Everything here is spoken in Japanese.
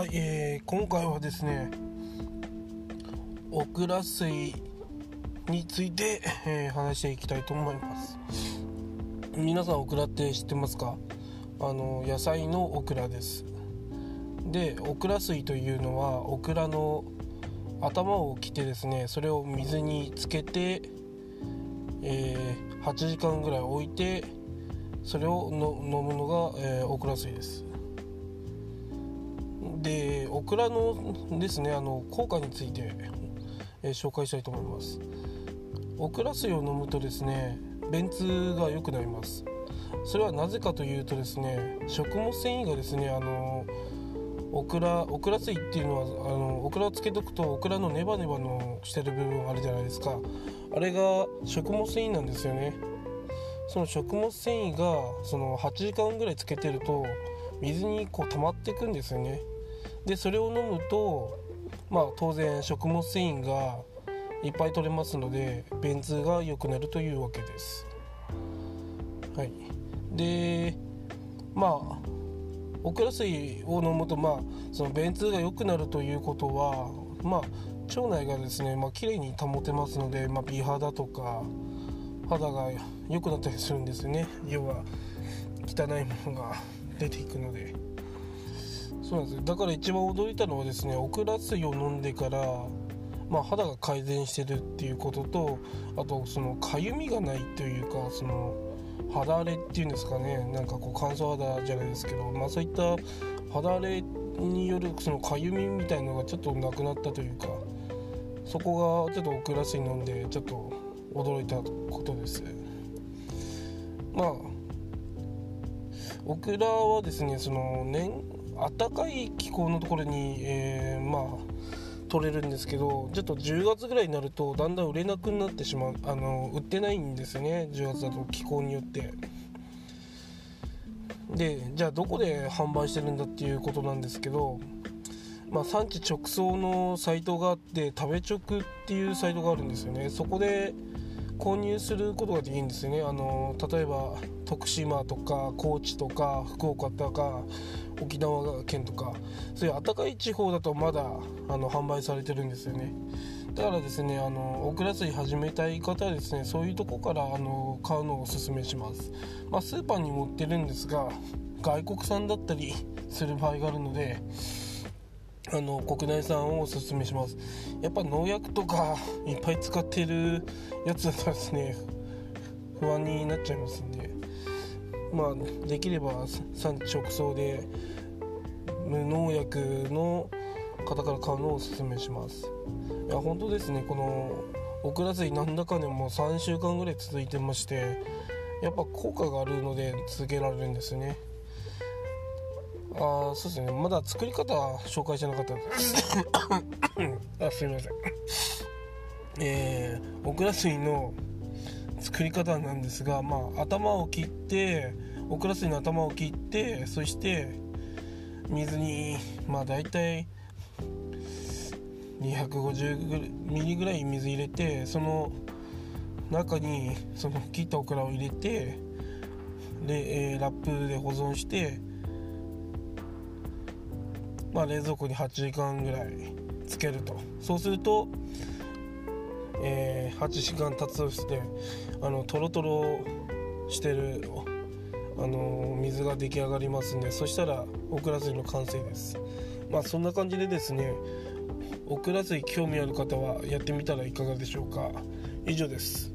はい、今回はですねオクラ水について、話していきたいと思います。皆さんオクラって知ってますか？野菜のオクラです。で、オクラ水というのはオクラの頭を切ってですね、それを水につけて、8時間ぐらい置いてそれを飲むのが、オクラ水です。で、オクラのですね、効果について、紹介したいと思います。オクラ水を飲むとですね、便通が良くなります。それはなぜかというとですね、食物繊維がですね、オクラ水っていうのはオクラをつけとくとオクラのネバネバのしてる部分あるじゃないですか。あれが食物繊維なんですよね。その食物繊維がその8時間ぐらいつけてると水にこう溜まっていくんですよね。で、それを飲むと、当然食物繊維がいっぱい取れますので便通が良くなるというわけです。はい、で、オクラ水を飲むと、その便通が良くなるということは、腸内がですね、きれいに保てますので、美肌とか肌が良くなったりするんですよね。要は汚いものが出ていくので。そうなんです。だから一番驚いたのはですね、オクラ水を飲んでから、肌が改善してるっていうことと、あとそのかゆみがないというか、その肌荒れっていうんですかね、乾燥肌じゃないですけど、そういった肌荒れによるそのかゆみみたいなのがちょっとなくなったというか、そこがちょっとオクラ水飲んでちょっと驚いたことです。オクラはですね、その暖かい気候のところに、取れるんですけど、ちょっと10月ぐらいになるとだんだん売れなくなってしまう、売ってないんですよね、10月だと気候によって。で、じゃあどこで販売してるんだっていうことなんですけど、産地直送のサイトがあって、食べ直っていうサイトがあるんですよね。そこで購入することができるんですよね。例えば徳島とか高知とか福岡とか沖縄県とか、そういう暖かい地方だとまだ販売されてるんですよね。だからですね、オクラ水始めたい方はですね、そういうとこから買うのをおすすめします。スーパーにも売ってるんですが、外国産だったりする場合があるので、国内産をおすすめします。やっぱ農薬とかいっぱい使ってるやつだとですね、不安になっちゃいますんで、できれば産地直送で無農薬の方から買うのをおすすめします。いや、本当ですね、このオクラ水なんだかね、もう3週間ぐらい続いてまして、やっぱ効果があるので続けられるんですね。そうですね、まだ作り方は紹介してなかったですすいません。オクラ水の作り方なんですが、オクラ水の頭を切って、そして水にだいたい250ミリぐらい水入れて、その中にその切ったオクラを入れて、で、ラップで保存して、冷蔵庫に8時間ぐらいつけると。そうすると、8時間経つとして、トロトロしてる水が出来上がりますんで、そしたらオクラ水の完成です。そんな感じでですね、オクラ水興味ある方はやってみたらいかがでしょうか。以上です。